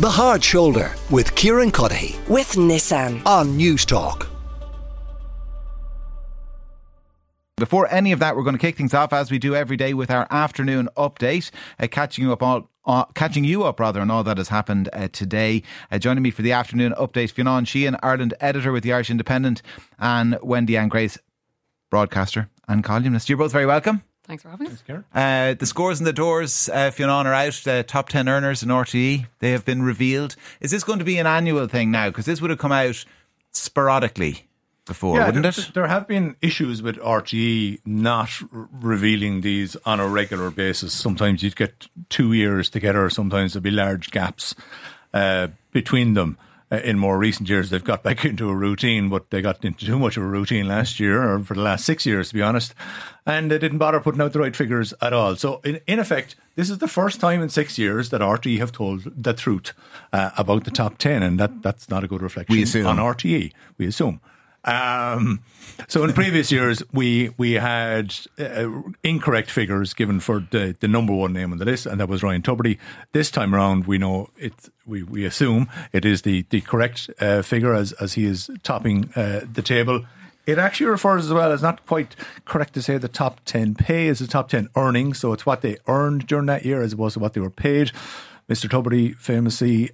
The Hard Shoulder with Kieran Cuddy. With Nissan. On Newstalk. Before any of that, we're going to kick things off as we do every day with our afternoon update, catching you up on all that has happened today. Joining me for the afternoon update, Fionnan Sheehan, Ireland editor with the Irish Independent, and Wendy Ann Grace, broadcaster and columnist. You're both very welcome. Thanks for having us. The scores and the doors, Fionnan, are out. Top 10 earners in RTÉ, they have been revealed. Is this going to be an annual thing now? Because this would have come out sporadically before, wouldn't it? There have been issues with RTÉ not revealing these on a regular basis. Sometimes you'd get 2 years together. Sometimes there'd be large gaps between them. In more recent years, they've got back into a routine, but they got into too much of a routine last year, or for the last 6 years, to be honest. And they didn't bother putting out the right figures at all. So, in effect, this is the first time in 6 years that RTÉ have told the truth about the top 10. And that's not a good reflection on RTÉ, we assume. So in previous years, we had incorrect figures given for the number one name on the list, and that was Ryan Tubridy. This time around, we know we assume it is the correct figure as he is topping the table. It actually refers as well as not quite correct to say the top 10 pay is the top 10 earnings. So it's what they earned during that year as opposed to what they were paid. Mr. Tubridy famously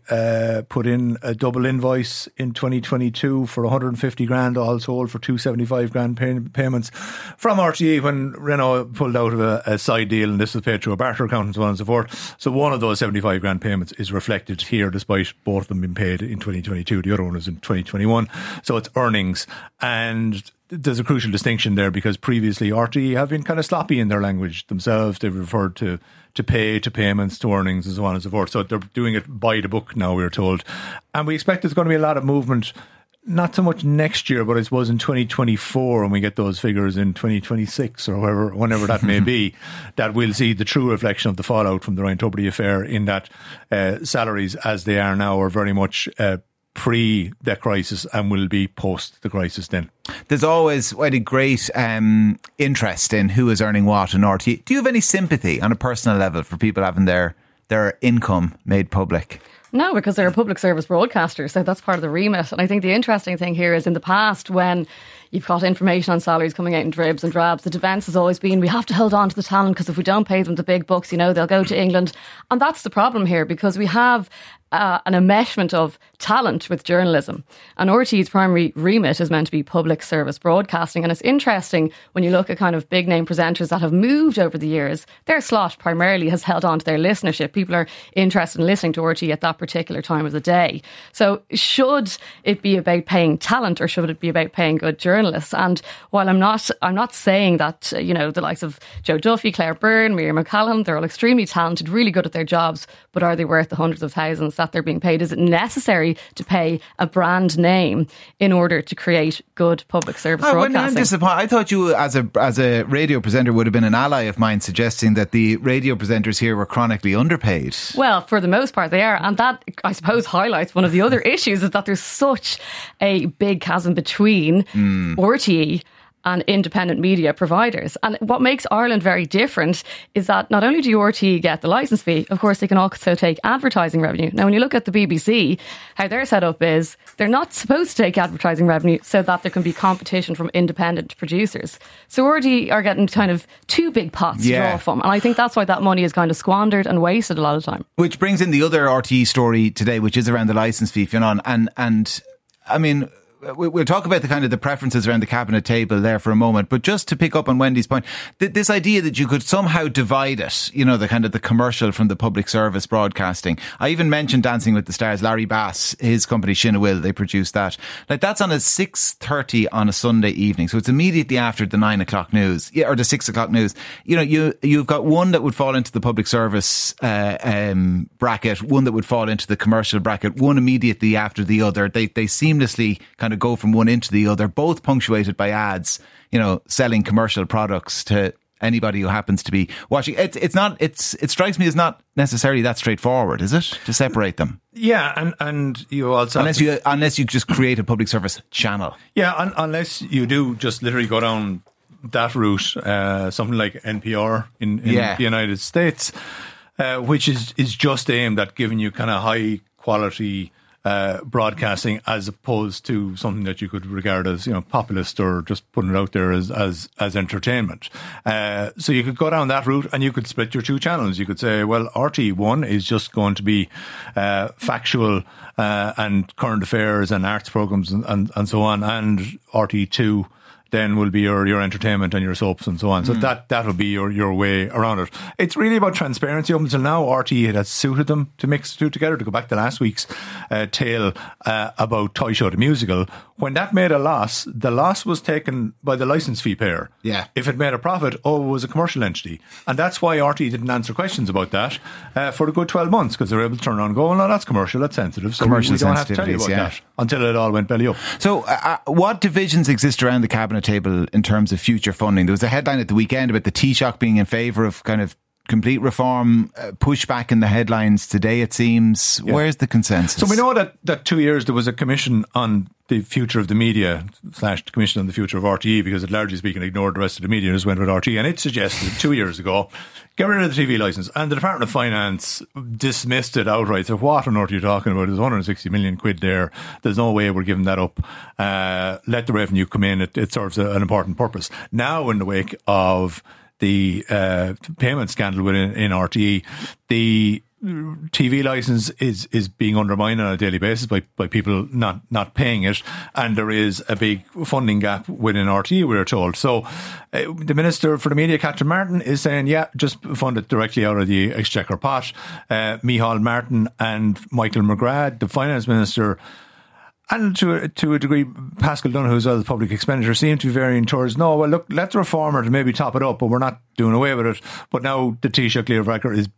put in a double invoice in 2022 for 150 grand all told for 275 grand payments from RTÉ when Renault pulled out of a side deal, and this was paid through a barter account and so on and so forth. So one of those 75 grand payments is reflected here despite both of them being paid in 2022. The other one was in 2021. So it's earnings, and there's a crucial distinction there because previously RTÉ have been kind of sloppy in their language themselves. They've referred to pay, to payments, to earnings and so on and so forth. So they're doing it by the book now, we're told. And we expect there's going to be a lot of movement, not so much next year, but I suppose in 2024 when we get those figures in 2026 or whenever that may be, that we'll see the true reflection of the fallout from the Ryan Tubridy affair in that salaries as they are now are very much pre the crisis and will be post the crisis then. There's always quite a great interest in who is earning what in RTÉ. Do you have any sympathy on a personal level for people having their income made public? No, because they're a public service broadcaster, so that's part of the remit. And I think the interesting thing here is in the past when you've got information on salaries coming out in dribs and drabs, the defence has always been we have to hold on to the talent because if we don't pay them the big bucks, they'll go to England. And that's the problem here because we have an enmeshment of talent with journalism. And RTÉ's primary remit is meant to be public service broadcasting. And it's interesting when you look at kind of big name presenters that have moved over the years, their slot primarily has held on to their listenership. People are interested in listening to RTÉ at that particular time of the day. So should it be about paying talent or should it be about paying good journalists? And while I'm not saying that, the likes of Joe Duffy, Claire Byrne, Miriam McCallum, they're all extremely talented, really good at their jobs, but are they worth the hundreds of thousands that they're being paid? Is it necessary to pay a brand name in order to create good public service broadcasting? I thought you as a radio presenter would have been an ally of mine suggesting that the radio presenters here were chronically underpaid. Well, for the most part they are, and that I suppose highlights one of the other issues is that there's such a big chasm between RTÉ and independent media providers. And what makes Ireland very different is that not only do RTÉ get the licence fee, of course they can also take advertising revenue. Now when you look at the BBC, how their setup is, they're not supposed to take advertising revenue so that there can be competition from independent producers. So RTÉ are getting kind of two big pots to draw from, and I think that's why that money is kind of squandered and wasted a lot of time. Which brings in the other RTÉ story today, which is around the licence fee, Fionnan, and I mean, we'll talk about the kind of the preferences around the cabinet table there for a moment, but just to pick up on Wendy's point, this idea that you could somehow divide it, the kind of the commercial from the public service broadcasting. I even mentioned Dancing with the Stars, Larry Bass, his company Shinawil, they produced that. Like that's on a 6:30 on a Sunday evening, so it's immediately after the 9 o'clock news or the 6 o'clock news. You've got one that would fall into the public service bracket, one that would fall into the commercial bracket, one immediately after the other. They seamlessly kind to go from one into the other, both punctuated by ads, selling commercial products to anybody who happens to be watching. It strikes me as not necessarily that straightforward, is it, to separate them? Yeah, and you also unless you just create a public service channel. Yeah, unless you do just literally go down that route, something like NPR in the United States, which is just aimed at giving you kind of high quality broadcasting, as opposed to something that you could regard as, you know, populist or just putting it out there as entertainment. So you could go down that route, and you could split your two channels. You could say, well, RT1 is just going to be factual and current affairs and arts programmes and so on, and RT2 then will be your entertainment and your soaps and so on. So that would be your way around it. It's really about transparency. Up until now, RTÉ has suited them to mix the two together. To go back to last week's tale about Toy Show the Musical, when that made a loss, the loss was taken by the licence fee payer. Yeah. If it made a profit, it was a commercial entity. And that's why RTÉ didn't answer questions about that for a good 12 months, because they were able to turn around and go, oh, no, that's commercial, that's sensitive. So commercial we don't have to tell you about that until it all went belly up. So what divisions exist around the cabinet table in terms of future funding? There was a headline at the weekend about the Taoiseach being in favour of kind of complete reform, pushback in the headlines today, it seems. Yeah. Where's the consensus? So we know that 2 years there was a commission on the future of the media / commission on the future of RTÉ, because it largely speaking ignored the rest of the media and just went with RTÉ, and it suggested 2 years ago, get rid of the TV licence, and the Department of Finance dismissed it outright. So what on earth are you talking about? There's 160 million quid there. There's no way we're giving that up. Let the revenue come in. It serves an important purpose. Now, in the wake of the payment scandal within RTÉ, the TV licence is being undermined on a daily basis by people not paying it, and there is a big funding gap within RTÉ, we're told. So the Minister for the Media, Catherine Martin, is saying, yeah, just fund it directly out of the Exchequer pot. Micheál Martin and Michael McGrath, the Finance Minister, and to a degree, Pascal Dunne, who's the public expenditure, seem to be varying towards, no, well, look, let the reformer maybe top it up, but we're not doing away with it. But now the Taoiseach, Leo Varadkar, is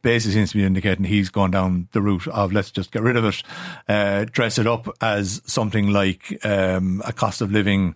basically seems to be indicating he's gone down the route of let's just get rid of it, dress it up as something like a cost of living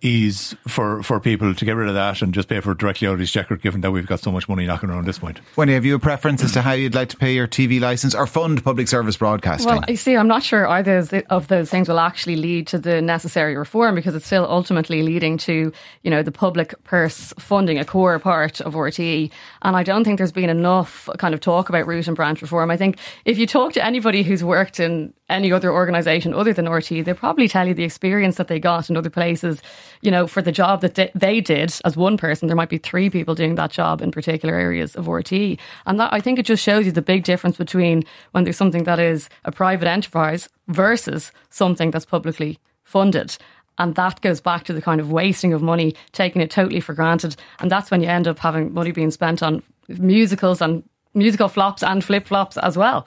ease for people, to get rid of that and just pay for it directly out of the Exchequer, given that we've got so much money knocking around at this point. Wendy, have you a preference as to how you'd like to pay your TV licence or fund public service broadcasting? Well, I see, I'm not sure either of those things will actually lead to the necessary reform, because it's still ultimately leading to, you know, the public purse funding a core part of RTÉ, and I don't think there's been enough kind of talk about root and branch reform. I think if you talk to anybody who's worked in any other organisation other than RTÉ, they probably tell you the experience that they got in other places, you know, for the job that they did as one person, there might be three people doing that job in particular areas of RTÉ. And that, I think, it just shows you the big difference between when there's something that is a private enterprise versus something that's publicly funded. And that goes back to the kind of wasting of money, taking it totally for granted. And that's when you end up having money being spent on musicals and musical flops and flip-flops as well.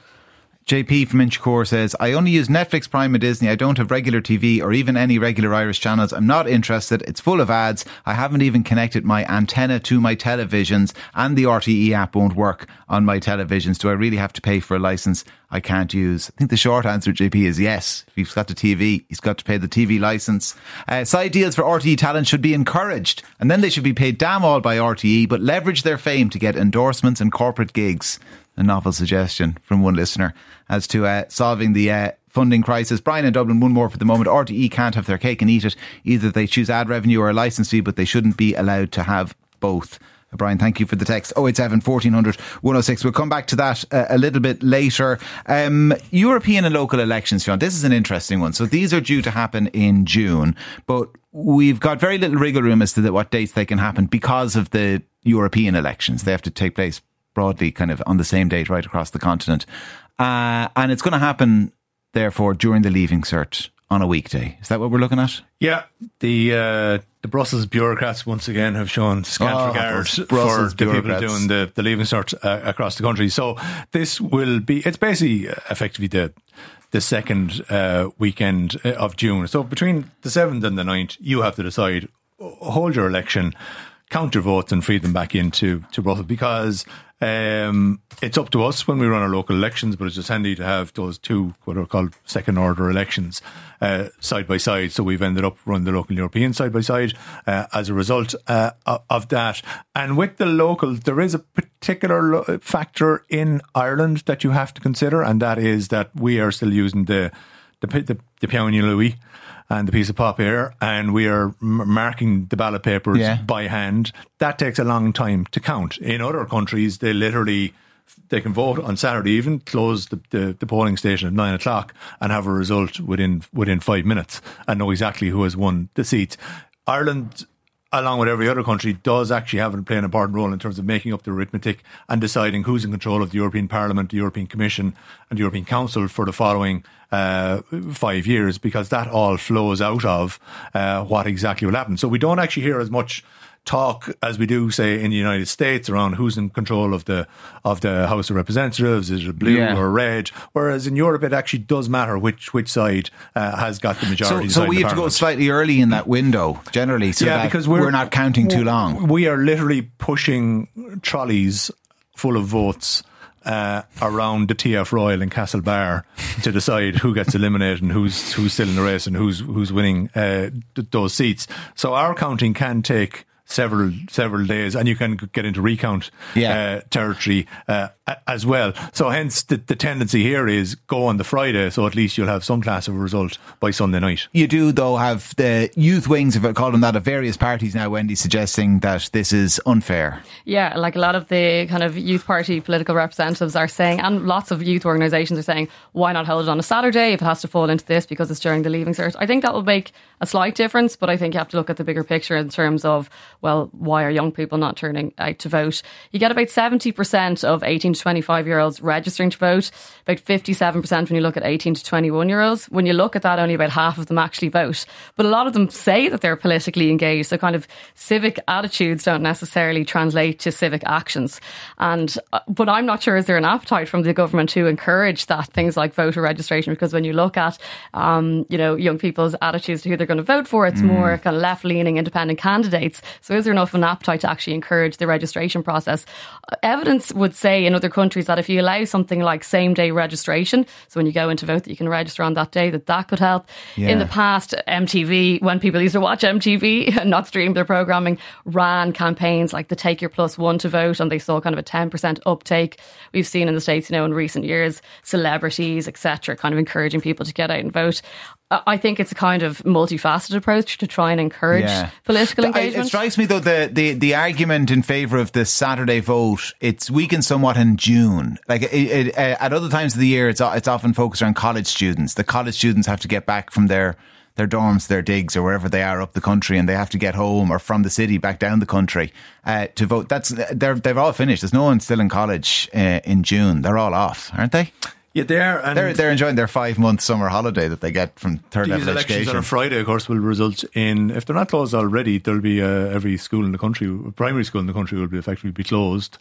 JP from Inchicore says, I only use Netflix, Prime and Disney. I don't have regular TV or even any regular Irish channels. I'm not interested. It's full of ads. I haven't even connected my antenna to my televisions, and the RTÉ app won't work on my televisions. Do I really have to pay for a licence I can't use? I think the short answer, JP, is yes. If he's got the TV, he's got to pay the TV licence. Side deals for RTÉ talent should be encouraged, and then they should be paid damn all by RTÉ, but leverage their fame to get endorsements and corporate gigs. A novel suggestion from one listener as to solving the funding crisis. Brian in Dublin, one more for the moment. RTÉ can't have their cake and eat it. Either they choose ad revenue or a licence fee, but they shouldn't be allowed to have both. Brian, thank you for the text. 087 1400 106. We'll come back to that a little bit later. European and local elections, Fionn. This is an interesting one. So these are due to happen in June, but we've got very little wriggle room as to what dates they can happen because of the European elections. They have to take place broadly kind of on the same date right across the continent. And it's going to happen, therefore, during the Leaving Cert on a weekday. Is that what we're looking at? Yeah. The Brussels bureaucrats once again have shown scant regard for the people doing the Leaving Cert across the country. So this will be, it's basically effectively the second weekend of June. So between the 7th and the 9th, you have to decide, hold your election, count your votes and feed them back into Brussels, because it's up to us when we run our local elections, but it's just handy to have those two, what are called second order elections, side by side. So we've ended up running the local European side by side as a result of that. And with the local, there is a particular factor in Ireland that you have to consider, and that is that we are still using the Pionnier Louis and the piece of pop air, and we are marking the ballot papers by hand. That takes a long time to count. In other countries, they literally They can vote on Saturday evening, close the polling station at 9 o'clock and have a result within 5 minutes and know exactly who has won the seats. Ireland, along with every other country, does actually have and play an important role in terms of making up the arithmetic and deciding who's in control of the European Parliament, the European Commission and the European Council for the following 5 years, because that all flows out of what exactly will happen. So we don't actually hear as much talk as we do, say, in the United States around who's in control of the House of Representatives. Is it blue or red? Whereas in Europe, it actually does matter which side has got the majority. So we have to go slightly early in that window, generally, so that because we're not counting too long. We are literally pushing trolleys full of votes around the TF Royal in Castlebar to decide who gets eliminated and who's still in the race and who's winning those seats. So our counting can take several days, and you can get into recount territory as well. So hence the tendency here is go on the Friday, so at least you'll have some class of a result by Sunday night. You do though have the youth wings, if I call them that, of various parties now, Wendy, suggesting that this is unfair. Yeah, like a lot of the kind of youth party political representatives are saying, and lots of youth organisations are saying, why not hold it on a Saturday if it has to fall into this because it's during the leaving cert. I think that will make a slight difference, but I think you have to look at the bigger picture in terms of, well, why are young people not turning out to vote? You get about 70% of 18 to 25-year-olds registering to vote, about 57% when you look at 18 to 21-year-olds. When you look at that, only about half of them actually vote. But a lot of them say that they're politically engaged, so kind of civic attitudes don't necessarily translate to civic actions. But I'm not sure, is there an appetite from the government to encourage that, things like voter registration? Because when you look at young people's attitudes to who they're going to vote for, it's more kind of left-leaning independent candidates. So is there enough of an appetite to actually encourage the registration process? Evidence would say in other countries that if you allow something like same-day registration, so when you go in to vote that you can register on that day, that could help. Yeah. In the past, MTV, when people used to watch MTV and not stream their programming, ran campaigns like the Take Your Plus One to Vote, and they saw kind of a 10% uptake. We've seen in the States, in recent years, celebrities, etc., kind of encouraging people to get out and vote. I think it's a kind of multifaceted approach to try and encourage political engagement. It strikes me, though, the argument in favour of the Saturday vote, it's weakened somewhat in June. Like at other times of the year, it's often focused around college students. The college students have to get back from their dorms, their digs or wherever they are up the country, and they have to get home or from the city back down the country to vote. They've all finished. There's no one still in college in June. They're all off, aren't they? Yeah, they are. And they're enjoying their 5-month summer holiday that they get from third level education. These elections on a Friday, of course, will result in, if they're not closed already, there'll be every school in the country, primary school in the country will be effectively be closed.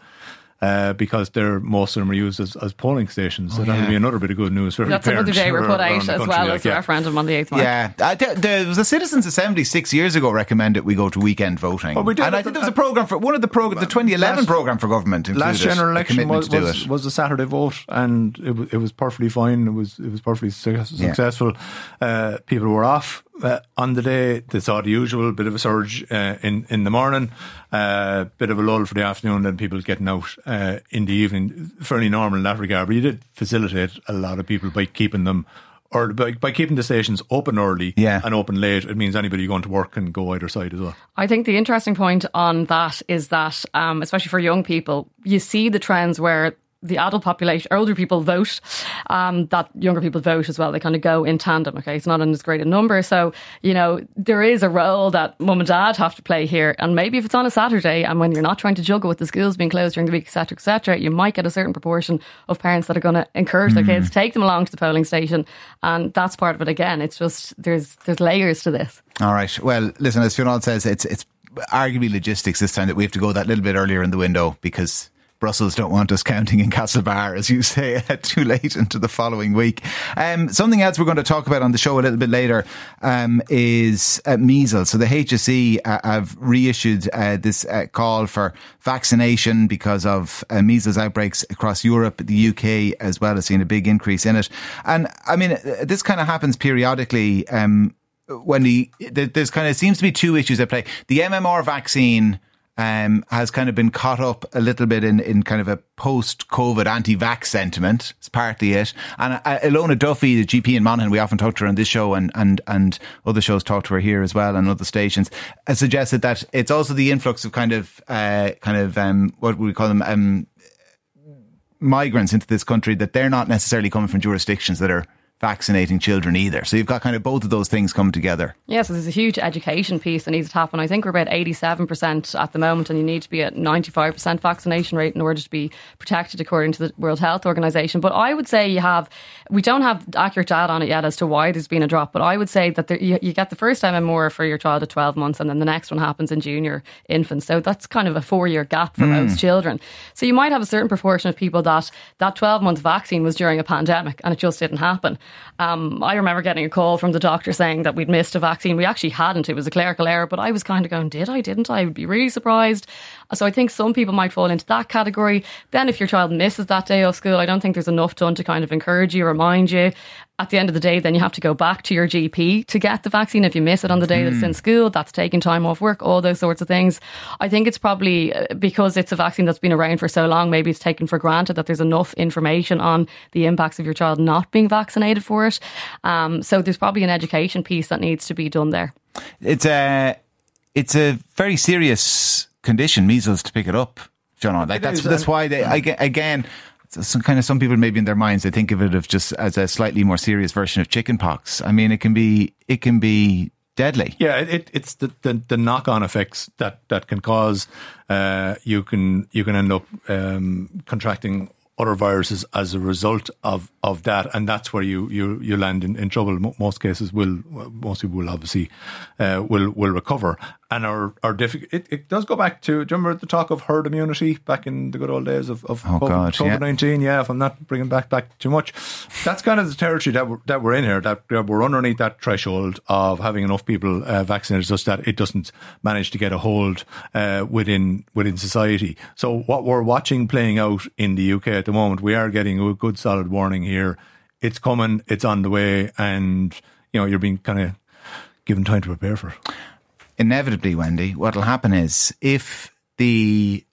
Because most of them are used as polling stations. So that'll be another bit of good news for every parent. That's another day we're put out as well as the referendum on the 8th March. Yeah. There was a Citizens' Assembly 6 years ago recommended we go to weekend voting. Well, we did, and I think there was a programme for, one of the programmes, the 2011 programme for government included. Last general election was a Saturday vote, and it was perfectly fine. It was perfectly successful. Yeah. People were off. On the day, they saw the usual bit of a surge in the morning, bit of a lull for the afternoon, and people getting out in the evening. Fairly normal in that regard, but you did facilitate a lot of people by keeping them, or by keeping the stations open early and open late. It means anybody going to work can go either side as well. I think the interesting point on that is that, especially for young people, you see the trends where the adult population, older people vote, that younger people vote as well. They kind of go in tandem, okay? It's not in as great a number. So, there is a role that mum and dad have to play here. And maybe if it's on a Saturday and when you're not trying to juggle with the schools being closed during the week, et cetera, you might get a certain proportion of parents that are going to encourage their kids, take them along to the polling station. And that's part of it again. It's just, there's layers to this. All right. Well, listen, as Fionnan says, it's arguably logistics this time that we have to go that little bit earlier in the window because Brussels don't want us counting in Castlebar, as you say, too late into the following week. Something else we're going to talk about on the show a little bit later is measles. So the HSE have reissued this call for vaccination because of measles outbreaks across Europe. The UK as well has seen a big increase in it. And I mean, this kind of happens periodically. Wendy, there's kind of seems to be two issues at play. The MMR vaccine has kind of been caught up a little bit in kind of a post-COVID anti-vax sentiment. It's partly it. And Ilona Duffy, the GP in Monaghan, we often talk to her on this show and other shows talk to her here as well and other stations, suggested that it's also the influx of kind of what would we call them, migrants into this country, that they're not necessarily coming from jurisdictions that are vaccinating children either. So you've got kind of both of those things coming together. Yes, yeah, so there's a huge education piece that needs to happen. I think we're about 87% at the moment, and you need to be at 95% vaccination rate in order to be protected according to the World Health Organization. But I would say we don't have accurate data on it yet as to why there's been a drop, but I would say that you get the first MMR for your child at 12 months and then the next one happens in junior infants. So that's kind of a 4-year gap for most children. So you might have a certain proportion of people that 12-month vaccine was during a pandemic and it just didn't happen. I remember getting a call from the doctor saying that we'd missed a vaccine. We actually hadn't. It was a clerical error, but I was kind of going, did I? Didn't I? I would be really surprised. So I think some people might fall into that category. Then if your child misses that day of school, I don't think there's enough done to kind of encourage you, remind you. At the end of the day, then you have to go back to your GP to get the vaccine. If you miss it on the day that's in school, that's taking time off work, all those sorts of things. I think it's probably because it's a vaccine that's been around for so long, maybe it's taken for granted that there's enough information on the impacts of your child not being vaccinated for it. So there's probably an education piece that needs to be done there. It's a very serious condition, measles, to pick it up, John. Like that's why they, again... Some people maybe in their minds they think of it of just as a slightly more serious version of chickenpox. I mean, it can be deadly. Yeah, it's the knock-on effects that can cause. You can end up contracting other viruses as a result of that, and that's where you land in trouble. Most people will obviously will recover and are difficult. It does go back to, do you remember the talk of herd immunity back in the good old days of COVID-19? Yeah, if I'm not bringing back too much, that's kind of the territory that we're in here. That we're underneath that threshold of having enough people vaccinated such that it doesn't manage to get a hold within society. So what we're watching playing out in the UK. At the moment, we are getting a good solid warning here. It's coming, it's on the way, and you know, you're being kind of given time to prepare for it. Inevitably, Wendy, what'll happen is if the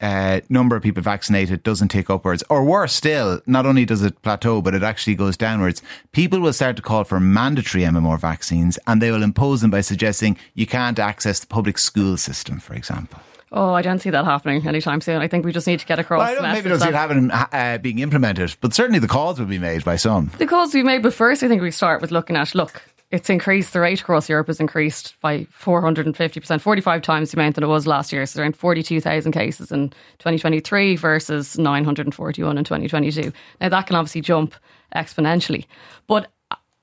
number of people vaccinated doesn't tick upwards, or worse still, not only does it plateau, but it actually goes downwards, people will start to call for mandatory MMR vaccines, and they will impose them by suggesting you can't access the public school system, for example. Oh, I don't see that happening anytime soon. I think we just need to get across. Well, I don't see it happening, being implemented, but certainly the calls will be made by some. The calls will be made, but first I think we start with looking at, look, it's increased, the rate across Europe has increased by 450%, 45 times the amount that it was last year. So around 42,000 cases in 2023 versus 941 in 2022. Now that can obviously jump exponentially, but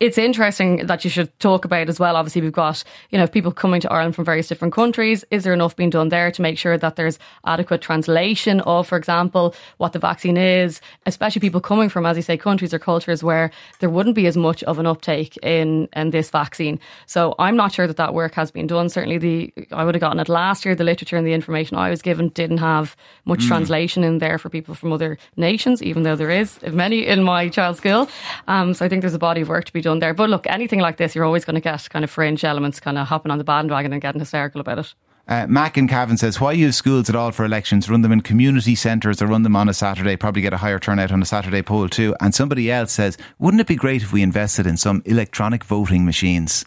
it's interesting that you should talk about as well. Obviously, we've got, you know, people coming to Ireland from various different countries. Is there enough being done there to make sure that there's adequate translation of, for example, what the vaccine is, especially people coming from, as you say, countries or cultures where there wouldn't be as much of an uptake in this vaccine. So I'm not sure that work has been done. Certainly, I would have gotten it last year. The literature and the information I was given didn't have much translation in there for people from other nations, even though there is many in my child's school. So I think there's a body of work to be done there. But look, anything like this, you're always going to get kind of fringe elements kind of hopping on the bandwagon and getting hysterical about it. Mac in Cavan says, why use schools at all for elections? Run them in community centres or run them on a Saturday. Probably get a higher turnout on a Saturday poll too. And somebody else says, wouldn't it be great if we invested in some electronic voting machines?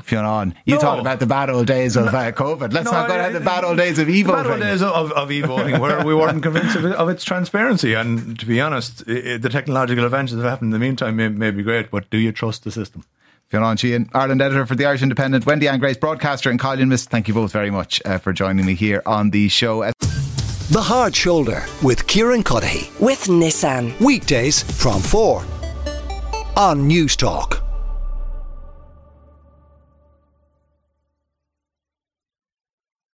Fionnan, you thought about the bad old days of COVID. Let's not go down the bad old days of e-voting. The bad old days of e-voting where we weren't convinced of its transparency. And to be honest, the technological inventions that have happened in the meantime may be great, but do you trust the system? Fionnan Sheehan, Ireland editor for the Irish Independent, Wendy Ann Grace, broadcaster and columnist, thank you both very much for joining me here on the show. The Hard Shoulder with Kieran Cuddy. With Nissan. Weekdays from 4 on Newstalk.